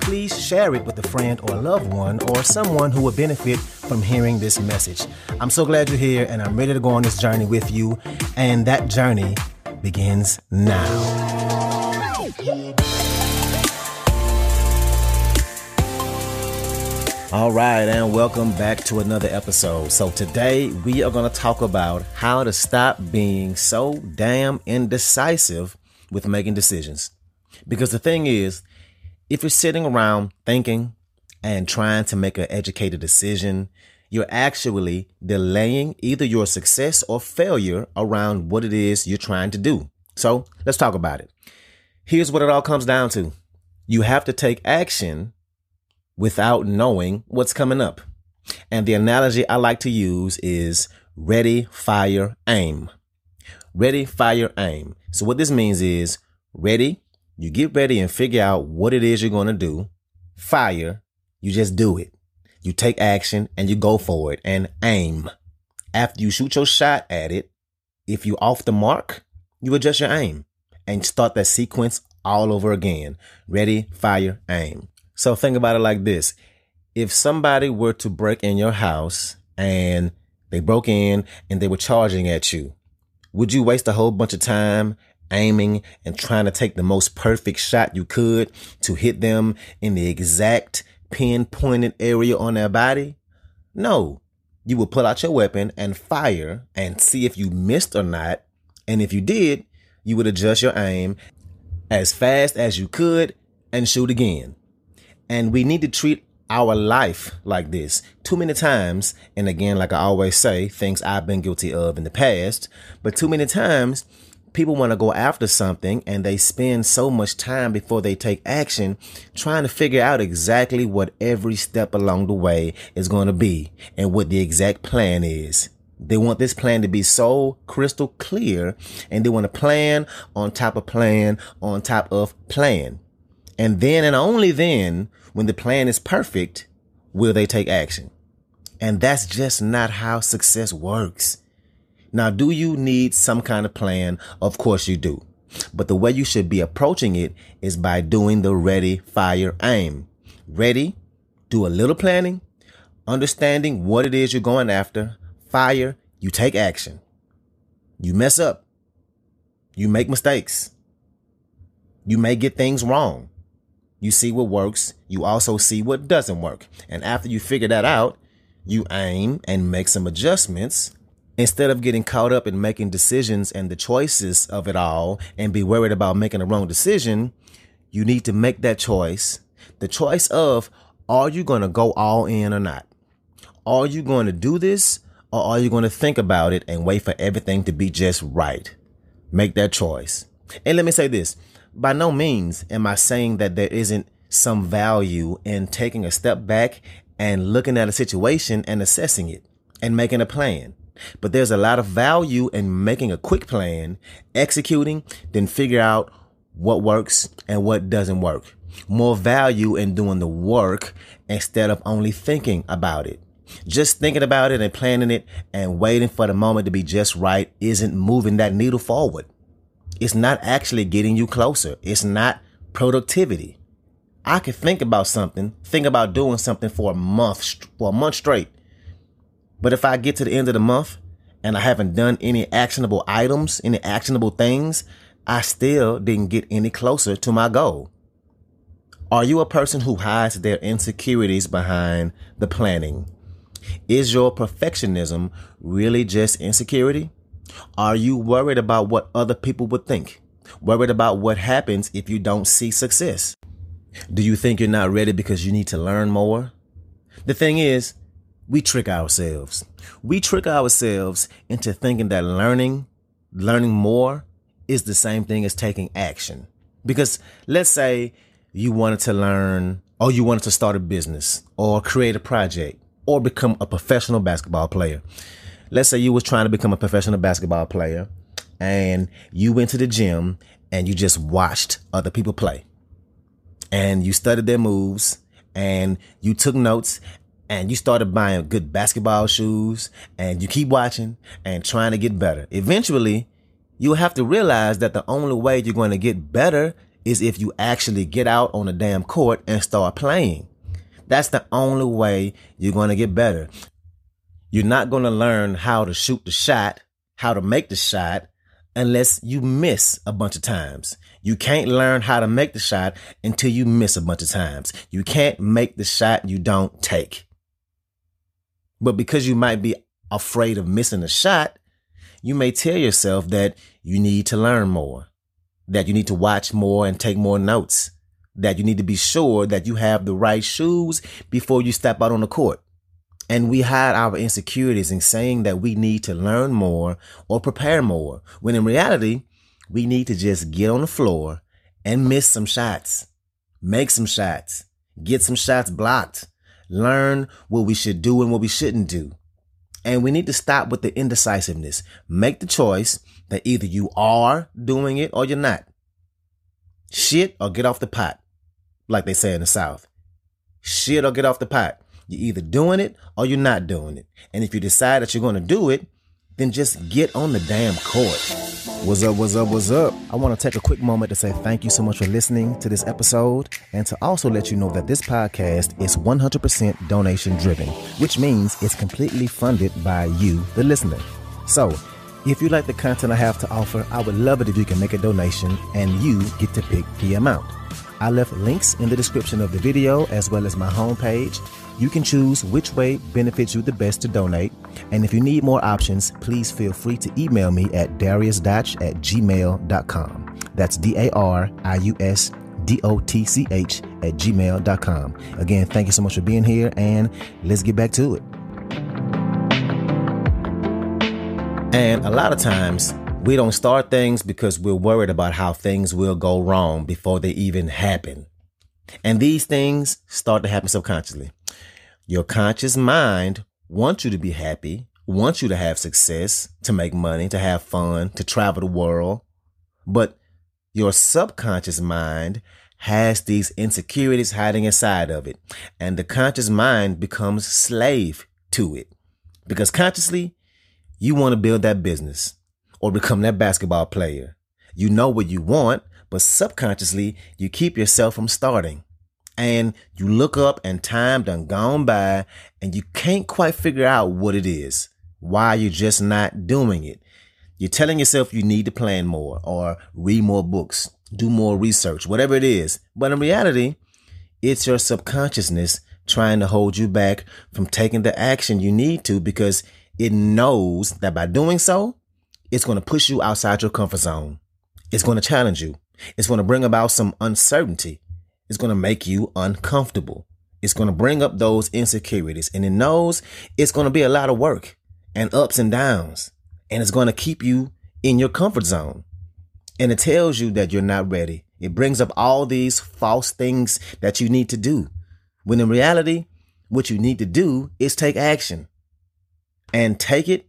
please share it with a friend or a loved one or someone who will benefit from hearing this message. I'm so glad you're here, and I'm ready to go on this journey with you, and that journey begins now. All right, and welcome back to another episode. So today we are going to talk about how to stop being so damn indecisive with making decisions. Because the thing is, if you're sitting around thinking and trying to make an educated decision, you're actually delaying either your success or failure around what it is you're trying to do. So let's talk about it. Here's what it all comes down to. You have to take action without knowing what's coming up. And the analogy I like to use is ready, fire, aim. Ready, fire, aim. So what this means is ready. You get ready and figure out what it is you're going to do. Fire, you just do it. You take action and you go for it and aim. After you shoot your shot at it, if you're off the mark, you adjust your aim and start that sequence all over again. Ready, fire, aim. So think about it like this. If somebody were to break in your house and they broke in and they were charging at you, would you waste a whole bunch of time aiming and trying to take the most perfect shot you could to hit them in the exact pinpointed area on their body? No, you will pull out your weapon and fire and see if you missed or not. And if you did, you would adjust your aim as fast as you could and shoot again. And we need to treat our life like this. Too many times, and again, like I always say, things I've been guilty of in the past, but too many times, people want to go after something and they spend so much time before they take action trying to figure out exactly what every step along the way is going to be and what the exact plan is. They want this plan to be so crystal clear, and they want a plan on top of plan on top of plan. And then and only then, when the plan is perfect, will they take action. And that's just not how success works. Now, do you need some kind of plan? Of course you do. But the way you should be approaching it is by doing the ready, fire, aim. Ready, do a little planning, understanding what it is you're going after. Fire, you take action. You mess up. You make mistakes. You may get things wrong. You see what works. You also see what doesn't work. And after you figure that out, you aim and make some adjustments. Instead of getting caught up in making decisions and the choices of it all and be worried about making the wrong decision, you need to make that choice. The choice of, are you going to go all in or not? Are you going to do this, or are you going to think about it and wait for everything to be just right? Make that choice. And let me say this. By no means am I saying that there isn't some value in taking a step back and looking at a situation and assessing it and making a plan. But there's a lot of value in making a quick plan, executing, then figure out what works and what doesn't work. More value in doing the work instead of only thinking about it. Just thinking about it and planning it and waiting for the moment to be just right isn't moving that needle forward. It's not actually getting you closer. It's not productivity. I could think about doing something for a month straight. But if I get to the end of the month and I haven't done any actionable items, any actionable things, I still didn't get any closer to my goal. Are you a person who hides their insecurities behind the planning? Is your perfectionism really just insecurity? Are you worried about what other people would think? Worried about what happens if you don't see success? Do you think you're not ready because you need to learn more? The thing is, we trick ourselves. We trick ourselves into thinking that learning more is the same thing as taking action. Because let's say you wanted to learn or you wanted to start a business or create a project or become a professional basketball player. Let's say you was trying to become a professional basketball player and you went to the gym and you just watched other people play and you studied their moves and you took notes and you started buying good basketball shoes and you keep watching and trying to get better. Eventually, you have to realize that the only way you're going to get better is if you actually get out on a damn court and start playing. That's the only way you're going to get better. You're not going to learn how to shoot the shot, how to make the shot, unless you miss a bunch of times. You can't learn how to make the shot until you miss a bunch of times. You can't make the shot you don't take. But because you might be afraid of missing a shot, you may tell yourself that you need to learn more, that you need to watch more and take more notes, that you need to be sure that you have the right shoes before you step out on the court. And we hide our insecurities in saying that we need to learn more or prepare more, when in reality, we need to just get on the floor and miss some shots, make some shots, get some shots blocked, learn what we should do and what we shouldn't do. And we need to stop with the indecisiveness. Make the choice that either you are doing it or you're not. Shit or get off the pot, like they say in the South. Shit or get off the pot. You're either doing it or you're not doing it. And if you decide that you're going to do it, then just get on the damn court. What's up, what's up, what's up? I want to take a quick moment to say thank you so much for listening to this episode and to also let you know that this podcast is 100% donation driven, which means it's completely funded by you, the listener. So if you like the content I have to offer, I would love it if you can make a donation and you get to pick the amount. I left links in the description of the video as well as my homepage. You can choose which way benefits you the best to donate. And if you need more options, please feel free to email me at dariusdotch@gmail.com. That's dariusdotch@gmail.com. Again, thank you so much for being here and let's get back to it. And a lot of times we don't start things because we're worried about how things will go wrong before they even happen. And these things start to happen subconsciously. Your conscious mind wants you to be happy, wants you to have success, to make money, to have fun, to travel the world. But your subconscious mind has these insecurities hiding inside of it. And the conscious mind becomes slave to it. Because consciously, you want to build that business or become that basketball player. You know what you want, but subconsciously, you keep yourself from starting. And you look up and time done gone by and you can't quite figure out what it is, why you're just not doing it. You're telling yourself you need to plan more or read more books, do more research, whatever it is. But in reality, it's your subconsciousness trying to hold you back from taking the action you need to because it knows that by doing so, it's going to push you outside your comfort zone. It's going to challenge you. It's going to bring about some uncertainty. It's going to make you uncomfortable. It's going to bring up those insecurities. And it knows it's going to be a lot of work and ups and downs. And it's going to keep you in your comfort zone. And it tells you that you're not ready. It brings up all these false things that you need to do. When in reality, what you need to do is take action. And take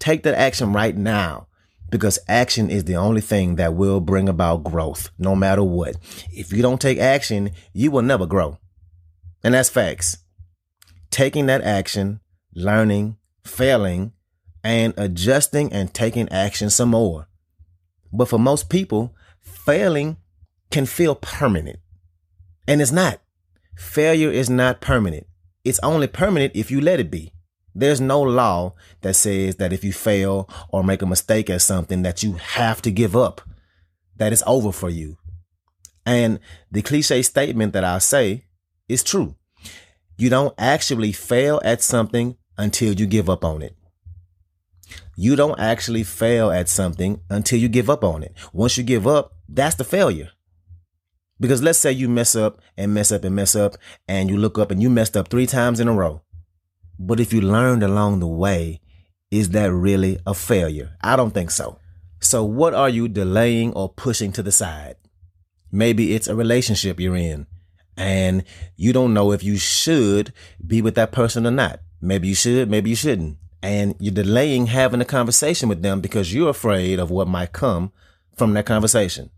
that action right now. Because action is the only thing that will bring about growth, no matter what. If you don't take action, you will never grow. And that's facts. Taking that action, learning, failing, and adjusting and taking action some more. But for most people, failing can feel permanent. And it's not. Failure is not permanent. It's only permanent if you let it be. There's no law that says that if you fail or make a mistake at something that you have to give up, that it's over for you. And the cliche statement that I say is true. You don't actually fail at something until you give up on it. You don't actually fail at something until you give up on it. Once you give up, that's the failure. Because let's say you mess up and mess up and mess up and you look up and you messed up 3 times in a row. But if you learned along the way, is that really a failure? I don't think so. So what are you delaying or pushing to the side? Maybe it's a relationship you're in And you don't know if you should be with that person or not. Maybe you should, maybe you shouldn't. And you're delaying having a conversation with them because you're afraid of what might come from that conversation.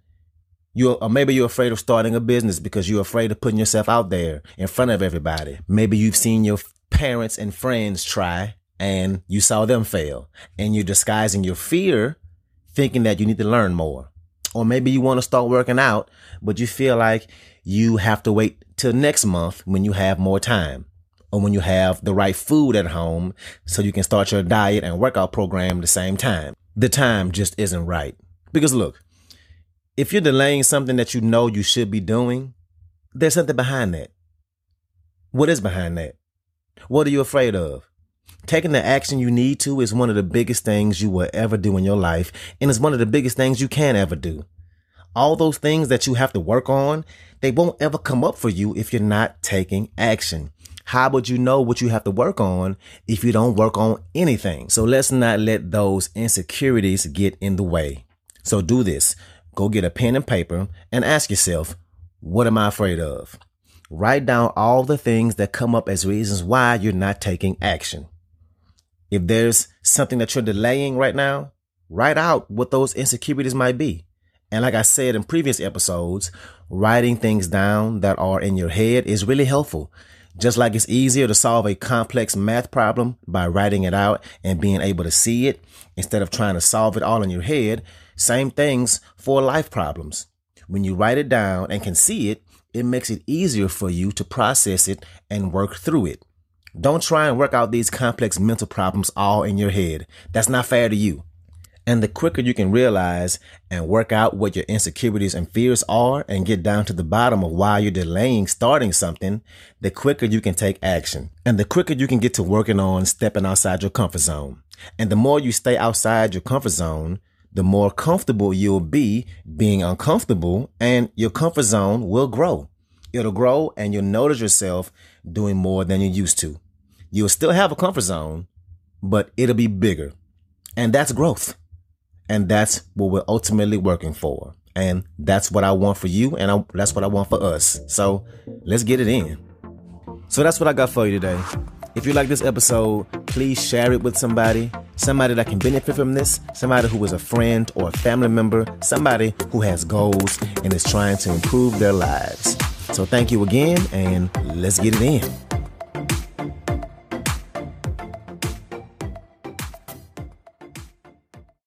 Or maybe you're afraid of starting a business because you're afraid of putting yourself out there in front of everybody. Maybe you've seen your parents and friends try and you saw them fail, and you're disguising your fear thinking that you need to learn more. Or maybe you want to start working out, but you feel like you have to wait till next month when you have more time or when you have the right food at home so you can start your diet and workout program at the same time. The time just isn't right. Because look, if you're delaying something that you know you should be doing, there's something behind that. What is behind that? What are you afraid of? Taking the action you need to is one of the biggest things you will ever do in your life, and it's one of the biggest things you can ever do. All those things that you have to work on, they won't ever come up for you if you're not taking action. How would you know what you have to work on if you don't work on anything? So let's not let those insecurities get in the way. So do this. Go get a pen and paper and ask yourself, what am I afraid of? Write down all the things that come up as reasons why you're not taking action. If there's something that you're delaying right now, write out what those insecurities might be. And like I said in previous episodes, writing things down that are in your head is really helpful. Just like it's easier to solve a complex math problem by writing it out and being able to see it instead of trying to solve it all in your head, same things for life problems. When you write it down and can see it, it makes it easier for you to process it and work through it. Don't try and work out these complex mental problems all in your head. That's not fair to you. And the quicker you can realize and work out what your insecurities and fears are and get down to the bottom of why you're delaying starting something, the quicker you can take action. And the quicker you can get to working on stepping outside your comfort zone. And the more you stay outside your comfort zone, the more comfortable you'll be being uncomfortable, and your comfort zone will grow. It'll grow and you'll notice yourself doing more than you used to. You'll still have a comfort zone, but it'll be bigger. And that's growth. And that's what we're ultimately working for. And that's what I want for you. And that's what I want for us. So let's get it in. So that's what I got for you today. If you like this episode, please share it with somebody. Somebody that can benefit from this. Somebody who is a friend or a family member. Somebody who has goals and is trying to improve their lives. So thank you again, and let's get it in.